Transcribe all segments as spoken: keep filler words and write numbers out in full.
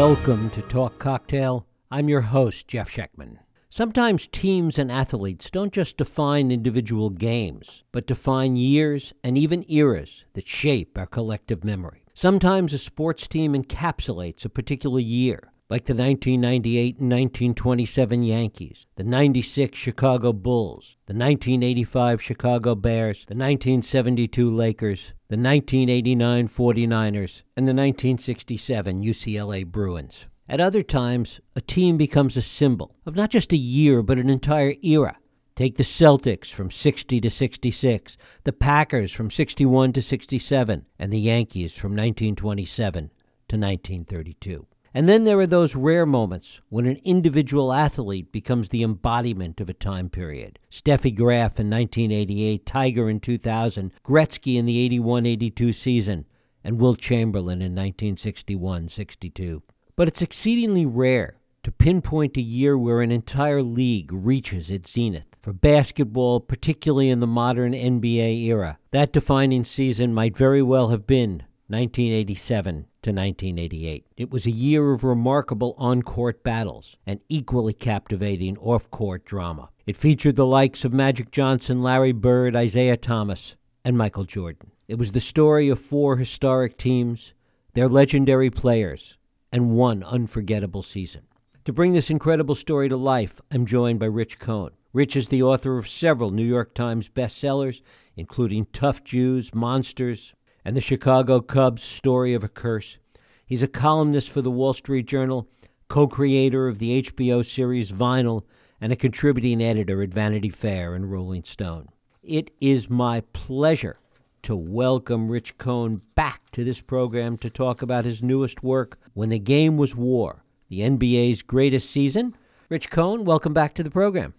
Welcome to Talk Cocktail. I'm your host, Jeff Sheckman. Sometimes teams and athletes don't just define individual games, but define years and even eras that shape our collective memory. Sometimes a sports team encapsulates a particular year, like the nineteen ninety-eight and nineteen twenty-seven Yankees, the ninety-six Chicago Bulls, the nineteen eighty-five Chicago Bears, the nineteen seventy-two Lakers, the nineteen eighty-nine forty-niners, and the nineteen sixty-seven U C L A Bruins. At other times, a team becomes a symbol of not just a year, but an entire era. Take the Celtics from sixty to sixty-six, the Packers from sixty-one to sixty-seven, and the Yankees from nineteen twenty-seven to nineteen thirty-two. And then there are those rare moments when an individual athlete becomes the embodiment of a time period. Steffi Graf in nineteen eighty-eight, Tiger in two thousand, Gretzky in the eighty-one eighty-two season, and Wilt Chamberlain in nineteen sixty-one sixty-two. But it's exceedingly rare to pinpoint a year where an entire league reaches its zenith. For basketball, particularly in the modern N B A era, that defining season might very well have been nineteen eighty-seven to nineteen eighty-eight. It was a year of remarkable on-court battles and equally captivating off-court drama. It featured the likes of Magic Johnson, Larry Bird, Isaiah Thomas, and Michael Jordan. It was the story of four historic teams, their legendary players, and one unforgettable season. To bring this incredible story to life, I'm joined by Rich Cohen. Rich is the author of several New York Times bestsellers, including Tough Jews, Monsters, and the Chicago Cubs' Story of a Curse. He's a columnist for the Wall Street Journal, co-creator of the H B O series Vinyl, and a contributing editor at Vanity Fair and Rolling Stone. It is my pleasure to welcome Rich Cohen back to this program to talk about his newest work, When the Game Was War, the N B A's Greatest Season. Rich Cohen, welcome back to the program.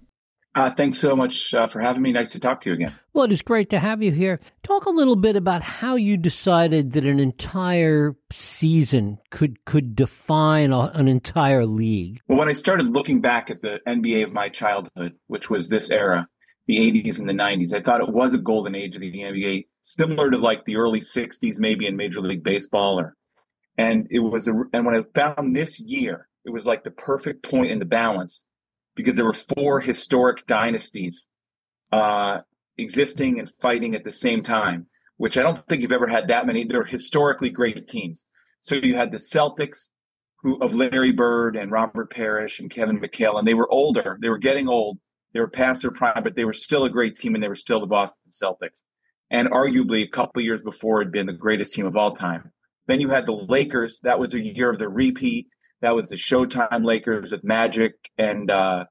Uh, thanks so much uh, for having me. Nice to talk to you again. Well, it is great to have you here. Talk a little bit about how you decided that an entire season could could define a, an entire league. Well, when I started looking back at the N B A of my childhood, which was this era, the eighties and the nineties, I thought it was a golden age of the N B A, similar to like the early sixties maybe in Major League Baseball. Or, and it was a, and when I found this year, it was like the perfect point in the balance, because there were four historic dynasties uh, existing and fighting at the same time, which I don't think you've ever had that many. They're historically great teams. So you had the Celtics who of Larry Bird and Robert Parrish and Kevin McHale, and they were older. They were getting old. They were past their prime, but they were still a great team, and they were still the Boston Celtics. And arguably a couple of years before had been the greatest team of all time. Then you had the Lakers. That was a year of the repeat. That was the Showtime Lakers with Magic and uh,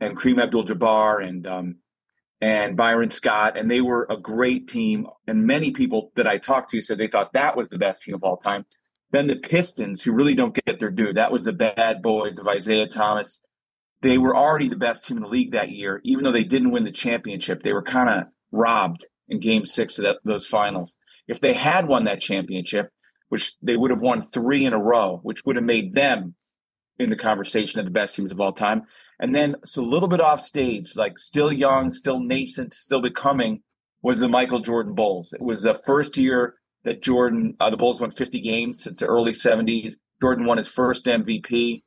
and Kareem Abdul-Jabbar and um, and Byron Scott. And they were a great team. And many people that I talked to said they thought that was the best team of all time. Then the Pistons, who really don't get their due. That was the bad boys of Isaiah Thomas. They were already the best team in the league that year. Even though they didn't win the championship, they were kind of robbed in game six of that, those finals. If they had won that championship, which they would have won three in a row, which would have made them in the conversation of the best teams of all time. And then so a little bit off stage, like still young, still nascent, still becoming, was the Michael Jordan Bulls. It was the first year that Jordan, uh, the Bulls won fifty games since the early seventies. Jordan won his first M V P.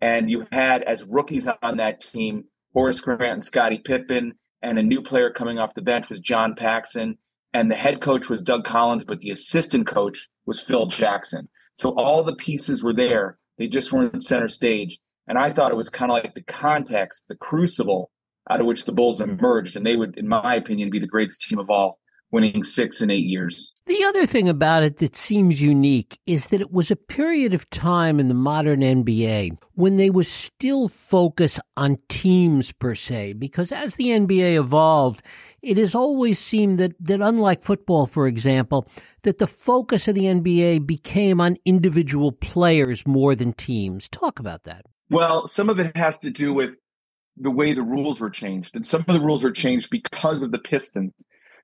And you had as rookies on that team, Horace Grant and Scottie Pippen, and a new player coming off the bench was John Paxson. And the head coach was Doug Collins, but the assistant coach was Phil Jackson. So all the pieces were there. They just weren't center stage. And I thought it was kind of like the context, the crucible out of which the Bulls emerged. And they would, in my opinion, be the greatest team of all, winning six in eight years. The other thing about it that seems unique is that it was a period of time in the modern N B A when they were still focused on teams per se, because as the N B A evolved, it has always seemed that, that unlike football, for example, that the focus of the N B A became on individual players more than teams. Talk about that. Well, some of it has to do with the way the rules were changed. And some of the rules were changed because of the Pistons.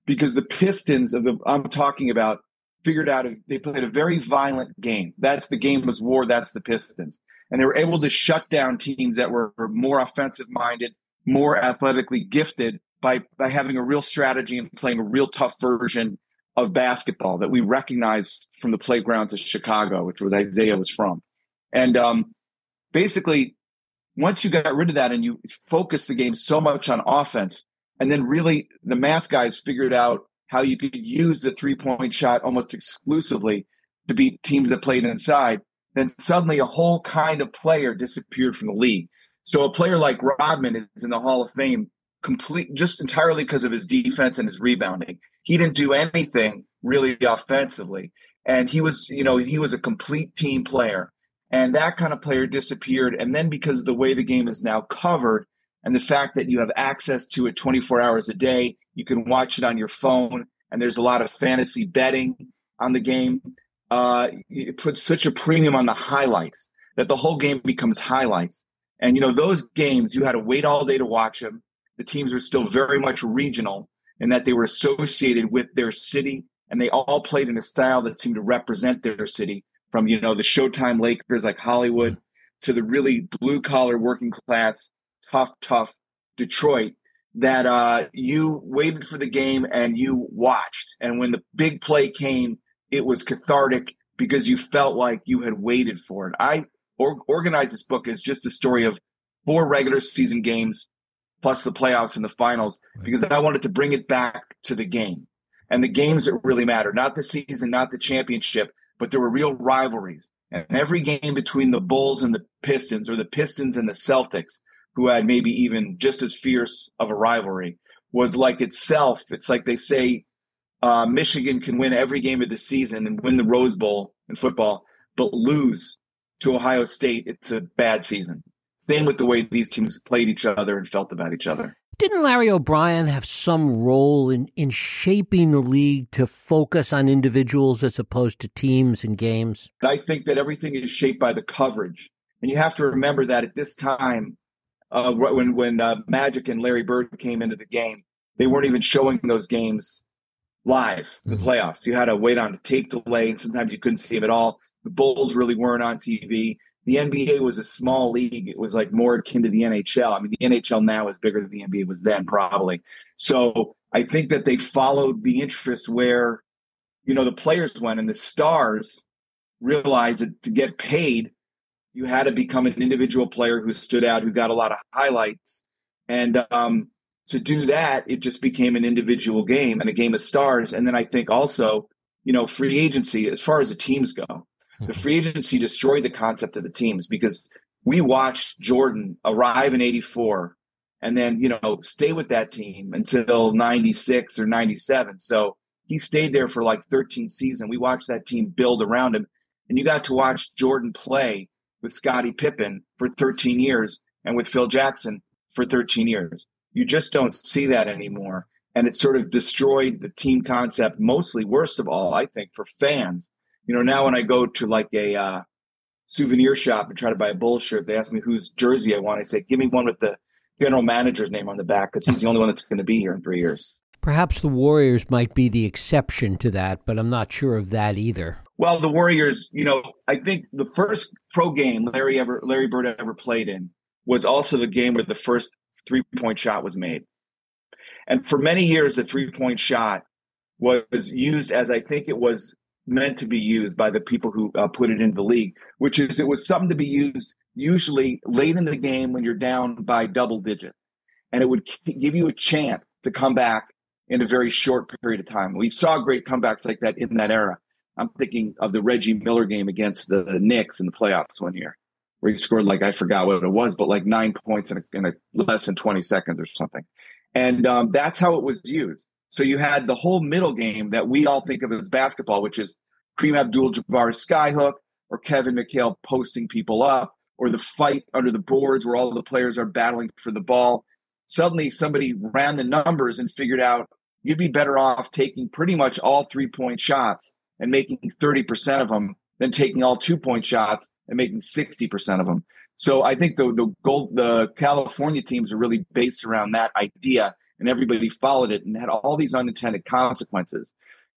Because the Pistons of the I'm talking about figured out they played a very violent game. That's the game was war. That's the Pistons, and they were able to shut down teams that were more offensive minded, more athletically gifted by by having a real strategy and playing a real tough version of basketball that we recognize from the playgrounds of Chicago, which was Isaiah was from. And um, basically, once you got rid of that and you focused the game so much on offense, and then really the math guys figured out how you could use the three-point shot almost exclusively to beat teams that played inside, then suddenly a whole kind of player disappeared from the league. So a player like Rodman is in the Hall of Fame complete just entirely because of his defense and his rebounding. He didn't do anything really offensively. And he was, you know, he was a complete team player. And that kind of player disappeared. And then because of the way the game is now covered and the fact that you have access to it twenty-four hours a day, you can watch it on your phone, and there's a lot of fantasy betting on the game. Uh, it puts such a premium on the highlights that the whole game becomes highlights. And, you know, those games, you had to wait all day to watch them. The teams were still very much regional in that they were associated with their city, and they all played in a style that seemed to represent their city. From, you know, the Showtime Lakers like Hollywood to the really blue-collar, working-class, tough, tough Detroit, that uh, you waited for the game and you watched. And when the big play came, it was cathartic because you felt like you had waited for it. I or- organized this book as just the story of four regular season games plus the playoffs and the finals because I wanted to bring it back to the game and the games that really matter, not the season, not the championship, but there were real rivalries. And every game between the Bulls and the Pistons or the Pistons and the Celtics, who had maybe even just as fierce of a rivalry, was like itself. It's like they say uh, Michigan can win every game of the season and win the Rose Bowl in football, but lose to Ohio State, it's a bad season. Same with the way these teams played each other and felt about each other. Didn't Larry O'Brien have some role in, in shaping the league to focus on individuals as opposed to teams and games? I think that everything is shaped by the coverage. And you have to remember that at this time, Uh, when when uh, Magic and Larry Bird came into the game, they weren't even showing those games live, the mm-hmm. playoffs. You had to wait on a tape delay, and sometimes you couldn't see them at all. The Bulls really weren't on T V. The N B A was a small league. It was like more akin to the N H L. I mean, the N H L now is bigger than the N B A was then, probably. So I think that they followed the interest where, you know, the players went, and the stars realized that to get paid, you had to become an individual player who stood out, who got a lot of highlights. And um, to do that, it just became an individual game and a game of stars. And then I think also, you know, free agency, as far as the teams go, the free agency destroyed the concept of the teams because we watched Jordan arrive in eighty-four and then, you know, stay with that team until ninety-six or ninety-seven. So he stayed there for like thirteen seasons. We watched that team build around him, and you got to watch Jordan play with Scottie Pippen for thirteen years and with Phil Jackson for thirteen years. You just don't see that anymore. And it sort of destroyed the team concept, mostly, worst of all, I think, for fans. You know, now when I go to like a uh, souvenir shop and try to buy a Bulls shirt, they ask me whose jersey I want. I say, give me one with the general manager's name on the back because he's the only one that's going to be here in three years. Perhaps the Warriors might be the exception to that, but I'm not sure of that either. Well, the Warriors, you know, I think the first pro game Larry ever, Larry Bird ever played in was also the game where the first three-point shot was made. And for many years, the three-point shot was used as I think it was meant to be used by the people who uh, put it in the league, which is it was something to be used usually late in the game when you're down by double digits. And it would give you a chance to come back in a very short period of time. We saw great comebacks like that in that era. I'm thinking of the Reggie Miller game against the Knicks in the playoffs one year where he scored, like, I forgot what it was, but like nine points in, a, in a less than twenty seconds or something. And um, that's how it was used. So you had the whole middle game that we all think of as basketball, which is Kareem Abdul-Jabbar skyhook or Kevin McHale posting people up or the fight under the boards where all the players are battling for the ball. Suddenly somebody ran the numbers and figured out you'd be better off taking pretty much all three-point shots and making thirty percent of them than taking all two-point shots and making sixty percent of them. So I think the the gold, the California teams are really based around that idea, and everybody followed it and had all these unintended consequences.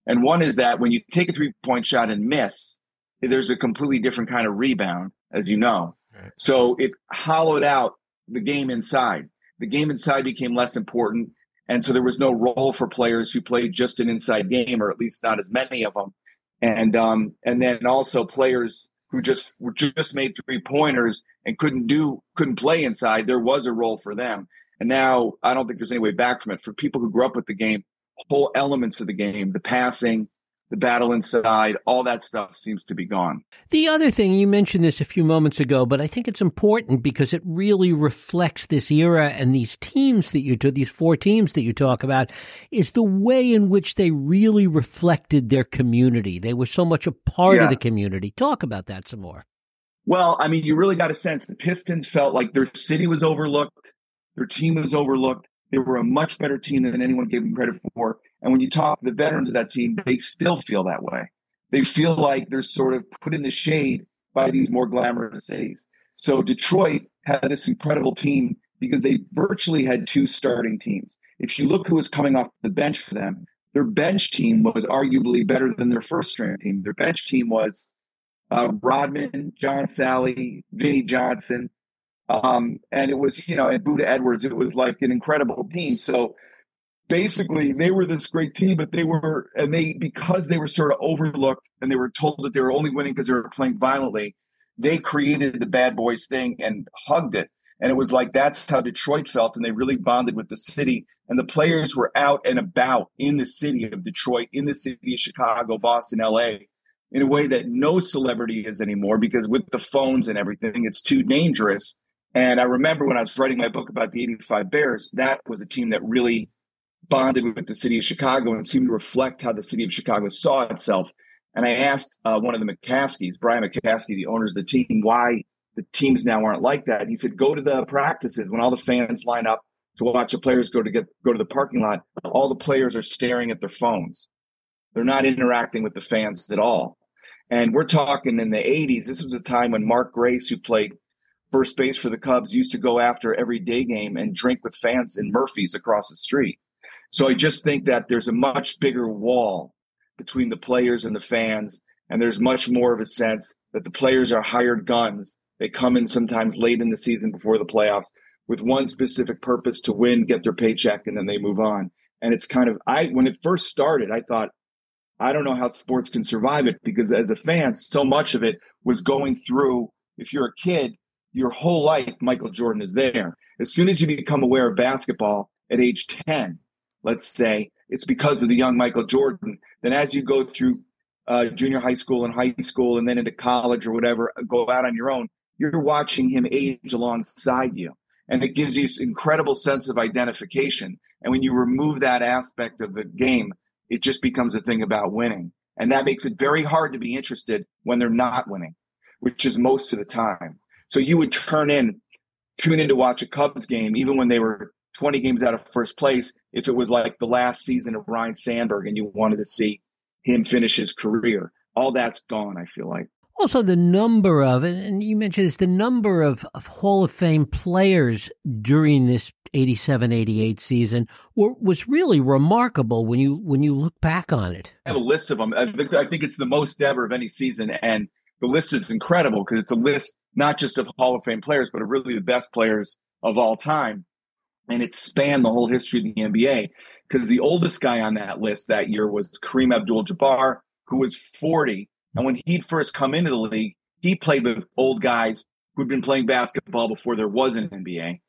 And one is that when you take a three-point shot and miss, there's a completely different kind of rebound, as you know. Right. So it hollowed out the game inside. The game inside became less important, and so there was no role for players who played just an inside game, or at least not as many of them. And um, and then also players who just just made three pointers and couldn't do couldn't play inside, there was a role for them. And now I don't think there's any way back from it. For people who grew up with the game, whole elements of the game, the passing, the battle inside, all that stuff seems to be gone. The other thing, you mentioned this a few moments ago, but I think it's important because it really reflects this era and these teams that you took, these four teams that you talk about, is the way in which they really reflected their community. They were so much a part yeah. of the community. Talk about that some more. Well, I mean, you really got a sense. The Pistons felt like their city was overlooked. Their team was overlooked. They were a much better team than anyone gave them credit for. And when you talk to the veterans of that team, they still feel that way. They feel like they're sort of put in the shade by these more glamorous cities. So Detroit had this incredible team because they virtually had two starting teams. If you look who was coming off the bench for them, their bench team was arguably better than their first-string team. Their bench team was uh, Rodman, John Salley, Vinnie Johnson, Um, and it was, you know, at Buda Edwards, it was like an incredible team. So basically they were this great team, but they were, and they, because they were sort of overlooked and they were told that they were only winning because they were playing violently, they created the bad boys thing and hugged it. And it was like, that's how Detroit felt. And they really bonded with the city, and the players were out and about in the city of Detroit, in the city of Chicago, Boston, L A, in a way that no celebrity is anymore, because with the phones and everything, it's too dangerous. And I remember when I was writing my book about the eighty-five Bears, that was a team that really bonded with the city of Chicago and seemed to reflect how the city of Chicago saw itself. And I asked uh, one of the McCaskies, Brian McCaskey, the owners of the team, why the teams now aren't like that. And he said, go to the practices. When all the fans line up to watch the players go to get go to the parking lot, all the players are staring at their phones. They're not interacting with the fans at all. And we're talking in the eighties. This was a time when Mark Grace, who played first base for the Cubs, used to go after every day game and drink with fans in Murphy's across the street. So I just think that there's a much bigger wall between the players and the fans, and there's much more of a sense that the players are hired guns. They come in sometimes late in the season before the playoffs with one specific purpose: to win, get their paycheck, and then they move on. And it's kind of, I when it first started, I thought, I don't know how sports can survive it, because as a fan, so much of it was going through, if you're a kid, your whole life, Michael Jordan is there. As soon as you become aware of basketball at age ten, let's say, it's because of the young Michael Jordan. Then as you go through uh, junior high school and high school and then into college or whatever, go out on your own, you're watching him age alongside you. And it gives you this incredible sense of identification. And when you remove that aspect of the game, it just becomes a thing about winning. And that makes it very hard to be interested when they're not winning, which is most of the time. So you would turn in, tune in to watch a Cubs game, even when they were twenty games out of first place, if it was like the last season of Ryne Sandberg and you wanted to see him finish his career. All that's gone, I feel like. Also, the number of, and you mentioned this, the number of, of Hall of Fame players during this eighty-seven eighty-eight season were, was really remarkable when you when you look back on it. I have a list of them. I think, I think it's the most ever of any season, and the list is incredible because it's a list not just of Hall of Fame players, but of really the best players of all time. And it spanned the whole history of the N B A, because the oldest guy on that list that year was Kareem Abdul-Jabbar, who was forty. And when he'd first come into the league, he played with old guys who'd been playing basketball before there was an N B A.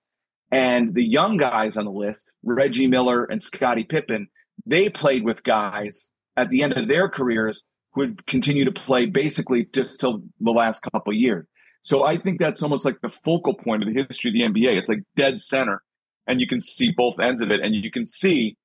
And the young guys on the list, Reggie Miller and Scottie Pippen, they played with guys at the end of their careers who would continue to play basically just till the last couple of years. So I think that's almost like the focal point of the history of the N B A. It's like dead center, and you can see both ends of it. And you can see,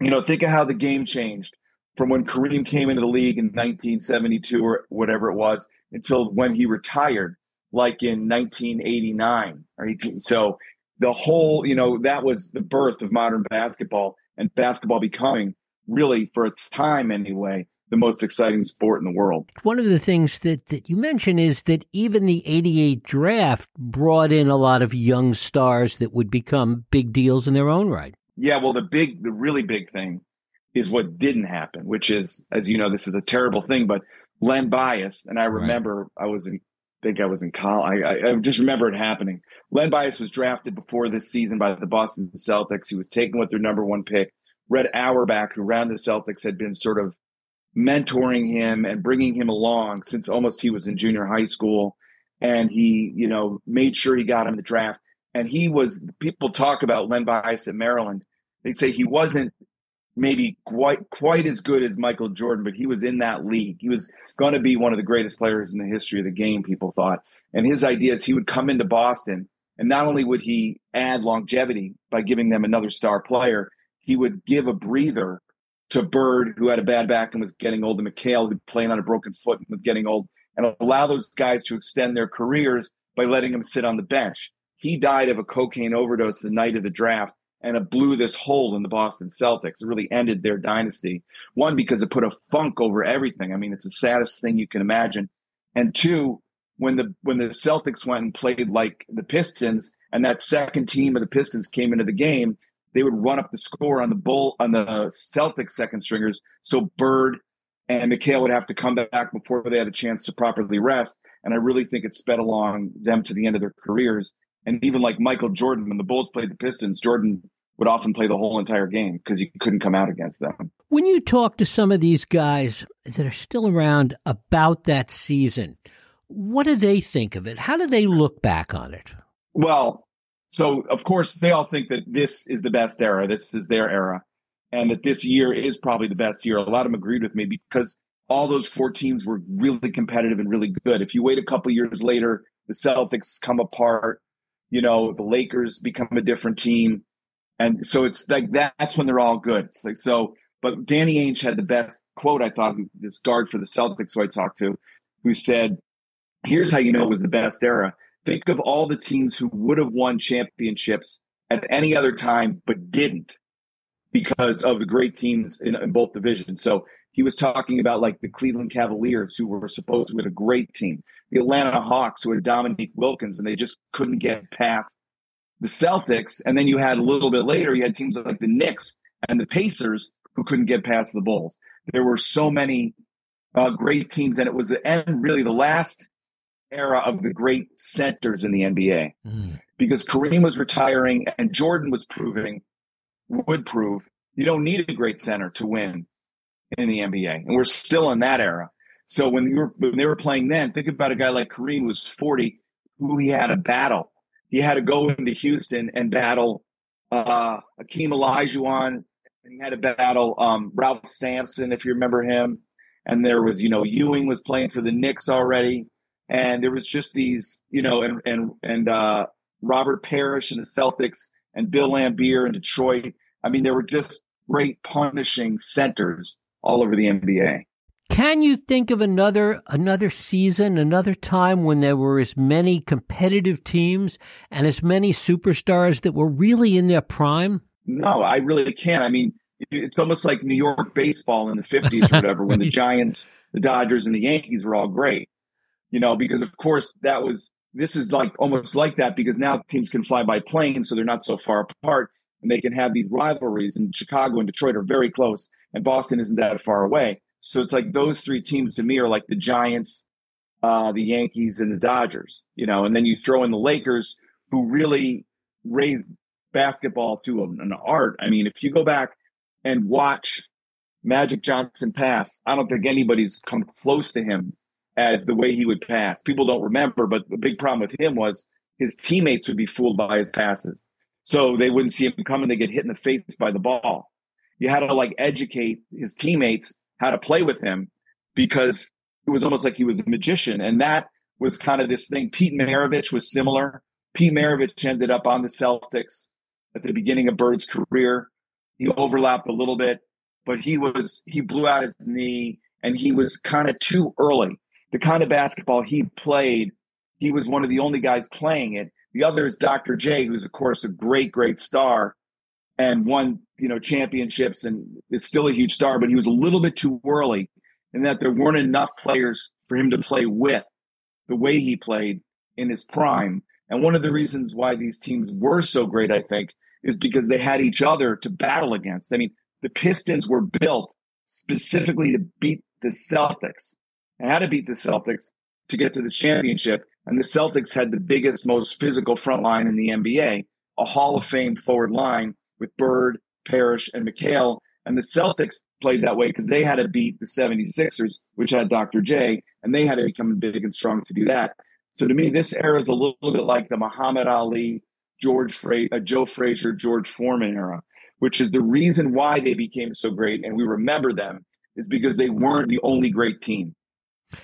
you know, think of how the game changed from when Kareem came into the league in nineteen seventy-two or whatever it was until when he retired, like in nineteen eighty-nine or eighteen. So the whole, you know, that was the birth of modern basketball, and basketball becoming really, for a time anyway, the most exciting sport in the world. One of the things that, that you mention is that even the eighty-eight draft brought in a lot of young stars that would become big deals in their own right. Yeah, well, the big, the really big thing is what didn't happen, which is, as you know, this is a terrible thing, but Len Bias, and I remember right. I was in, I think I was in college, I, I just remember it happening. Len Bias was drafted before this season by the Boston Celtics. He was taken with their number one pick. Red Auerbach, who ran the Celtics, had been sort of mentoring him and bringing him along since almost he was in junior high school. And he, you know, made sure he got him the draft. And he was, people talk about Len Bias at Maryland. They say he wasn't maybe quite quite as good as Michael Jordan, but he was in that league. He was going to be one of the greatest players in the history of the game, people thought. And his idea is he would come into Boston, and not only would he add longevity by giving them another star player, he would give a breather to Bird, who had a bad back and was getting old, and McHale, who played on a broken foot and was getting old, and allow those guys to extend their careers by letting them sit on the bench. He died of a cocaine overdose the night of the draft, and it blew this hole in the Boston Celtics. It really ended their dynasty. One, because it put a funk over everything. I mean, it's the saddest thing you can imagine. And two, when the when the Celtics went and played like the Pistons, and that second team of the Pistons came into the game, they would run up the score on the bull on the Celtics second stringers. So Bird and McHale would have to come back before they had a chance to properly rest. And I really think it sped along them to the end of their careers. And even like Michael Jordan, when the Bulls played the Pistons, Jordan would often play the whole entire game because you couldn't come out against them. When you talk to some of these guys that are still around about that season, what do they think of it? How do they look back on it? Well, so of course, they all think that this is the best era. This is their era. And that this year is probably the best year. A lot of them agreed with me because all those four teams were really competitive and really good. If you wait a couple years later, the Celtics come apart. You know, the Lakers become a different team. And so it's like that, that's when they're all good. It's like so. But Danny Ainge had the best quote, I thought, this guard for the Celtics who I talked to, who said, here's how you know it was the best era. Think of all the teams who would have won championships at any other time but didn't, because of the great teams in, in both divisions. So he was talking about like the Cleveland Cavaliers, who were supposed to be a great team, the Atlanta Hawks, who had Dominique Wilkins, and they just couldn't get past the Celtics. And then you had a little bit later, you had teams like the Knicks and the Pacers who couldn't get past the Bulls. There were so many uh, great teams, and it was the end, really the last era of the great centers in the N B A, mm. because Kareem was retiring and Jordan was proving would prove you don't need a great center to win in the N B A. And we're still in that era. So when, you were, when they were playing then, think about a guy like Kareem, who was forty, who he had a battle. He had to go into Houston and battle uh, Akeem Olajuwon. And he had to battle um, Ralph Sampson, if you remember him. And there was, you know, Ewing was playing for the Knicks already. And there was just these, you know, and and, and uh, Robert Parrish and the Celtics, and Bill Lambier in Detroit. I mean, there were just great punishing centers all over the N B A. Can you think of another another season, another time when there were as many competitive teams and as many superstars that were really in their prime? No, I really can't. I mean, it's almost like New York baseball in the fifties or whatever, when the Giants, the Dodgers, and the Yankees were all great. You know, because, of course, that was This is like almost like that, because now teams can fly by plane, so they're not so far apart, and they can have these rivalries. And Chicago and Detroit are very close, and Boston isn't that far away. So it's like those three teams to me are like the Giants, uh, the Yankees, and the Dodgers. You know, and then you throw in the Lakers, who really raised basketball to an art. I mean, if you go back and watch Magic Johnson pass, I don't think anybody's come close to him as the way he would pass. People don't remember, but the big problem with him was his teammates would be fooled by his passes. So they wouldn't see him coming. They get hit in the face by the ball. You had to like educate his teammates how to play with him, because it was almost like he was a magician. And that was kind of this thing. Pete Maravich was similar. Pete Maravich ended up on the Celtics at the beginning of Bird's career. He overlapped a little bit, but he was, he blew out his knee, and he was kind of too early. The kind of basketball he played, he was one of the only guys playing it. The other is Doctor J, who's, of course, a great, great star and won, you know, championships and is still a huge star, but he was a little bit too early in that there weren't enough players for him to play with the way he played in his prime. And one of the reasons why these teams were so great, I think, is because they had each other to battle against. I mean, the Pistons were built specifically to beat the Celtics. And had to beat the Celtics to get to the championship. And the Celtics had the biggest, most physical front line in the N B A, a Hall of Fame forward line with Bird, Parrish, and McHale. And the Celtics played that way because they had to beat the seventy-sixers, which had Doctor J, and they had to become big and strong to do that. So to me, this era is a little bit like the Muhammad Ali, George Fra- uh, Joe Frazier, George Foreman era, which is the reason why they became so great. And we remember them is because they weren't the only great team.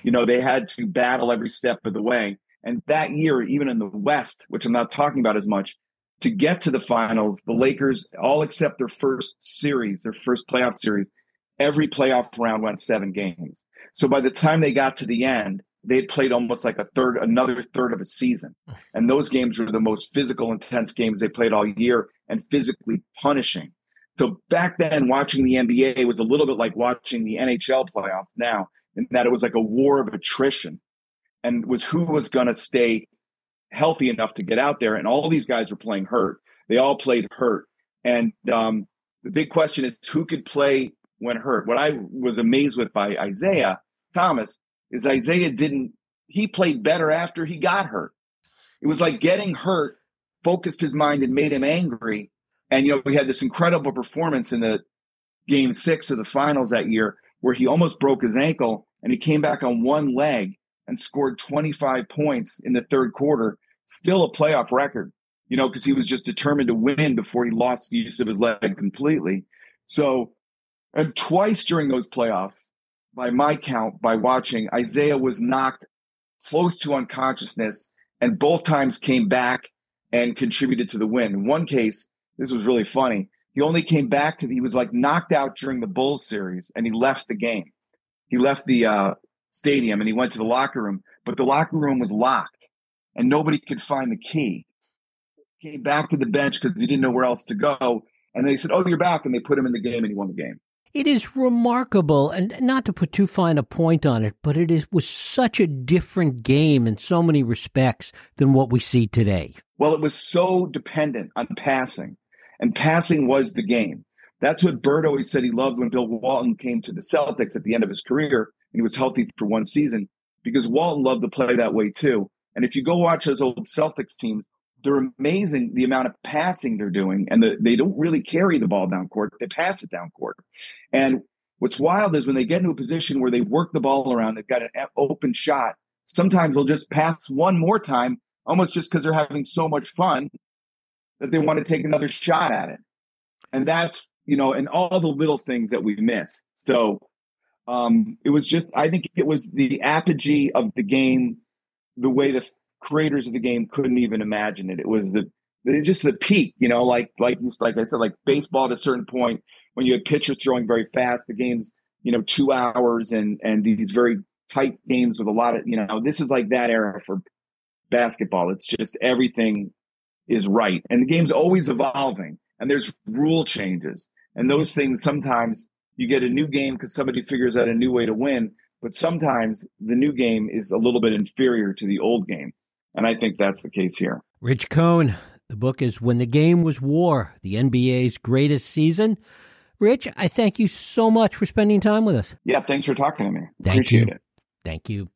You know, they had to battle every step of the way. And that year, even in the West, which I'm not talking about as much, to get to the finals, the Lakers, all except their first series, their first playoff series, every playoff round went seven games. So by the time they got to the end, they had played almost like a third, another third of a season. And those games were the most physical, intense games they played all year and physically punishing. So back then, watching the N B A was a little bit like watching the N H L playoffs now, in that it was like a war of attrition. And was who was going to stay healthy enough to get out there. And all these guys were playing hurt. They all played hurt. And um, the big question is who could play when hurt? What I was amazed with by Isaiah Thomas is Isaiah didn't – he played better after he got hurt. It was like getting hurt focused his mind and made him angry. And, you know, we had this incredible performance in the game six of the finals that year where he almost broke his ankle and he came back on one leg and scored twenty-five points in the third quarter, still a playoff record, you know, because he was just determined to win before he lost the use of his leg completely. So, and twice during those playoffs, by my count, by watching, Isaiah was knocked close to unconsciousness and both times came back and contributed to the win. In one case, this was really funny. He only came back to, he was like knocked out during the Bulls series and he left the game. He left the uh, stadium and he went to the locker room, but the locker room was locked and nobody could find the key. He came back to the bench because he didn't know where else to go. And they said, oh, you're back. And they put him in the game and he won the game. It is remarkable, and not to put too fine a point on it, but it is was such a different game in so many respects than what we see today. Well, it was so dependent on passing, and passing was the game. That's what Bird always said he loved when Bill Walton came to the Celtics at the end of his career, and he was healthy for one season, because Walton loved to play that way too. And if you go watch those old Celtics teams, they're amazing the amount of passing they're doing, and the, they don't really carry the ball down court. They pass it down court. And what's wild is when they get into a position where they work the ball around, they've got an open shot, sometimes they'll just pass one more time, almost just because they're having so much fun that they want to take another shot at it. And that's, you know, and all the little things that we miss. So um, it was just, I think it was the apogee of the game, the way the creators of the game couldn't even imagine it. It was the it just the peak, you know, like like like I said, like baseball at a certain point when you had pitchers throwing very fast, the game's, you know, two hours and and these very tight games with a lot of, you know, this is like that era for basketball. It's just everything is right. And the game's always evolving and there's rule changes. And those things, sometimes you get a new game because somebody figures out a new way to win, but sometimes the new game is a little bit inferior to the old game. And I think that's the case here. Rich Cohen, the book is When the Game Was War, the N B A's Greatest Season. Rich, I thank you so much for spending time with us. Yeah, thanks for talking to me. Thank Appreciate you. it. Thank you.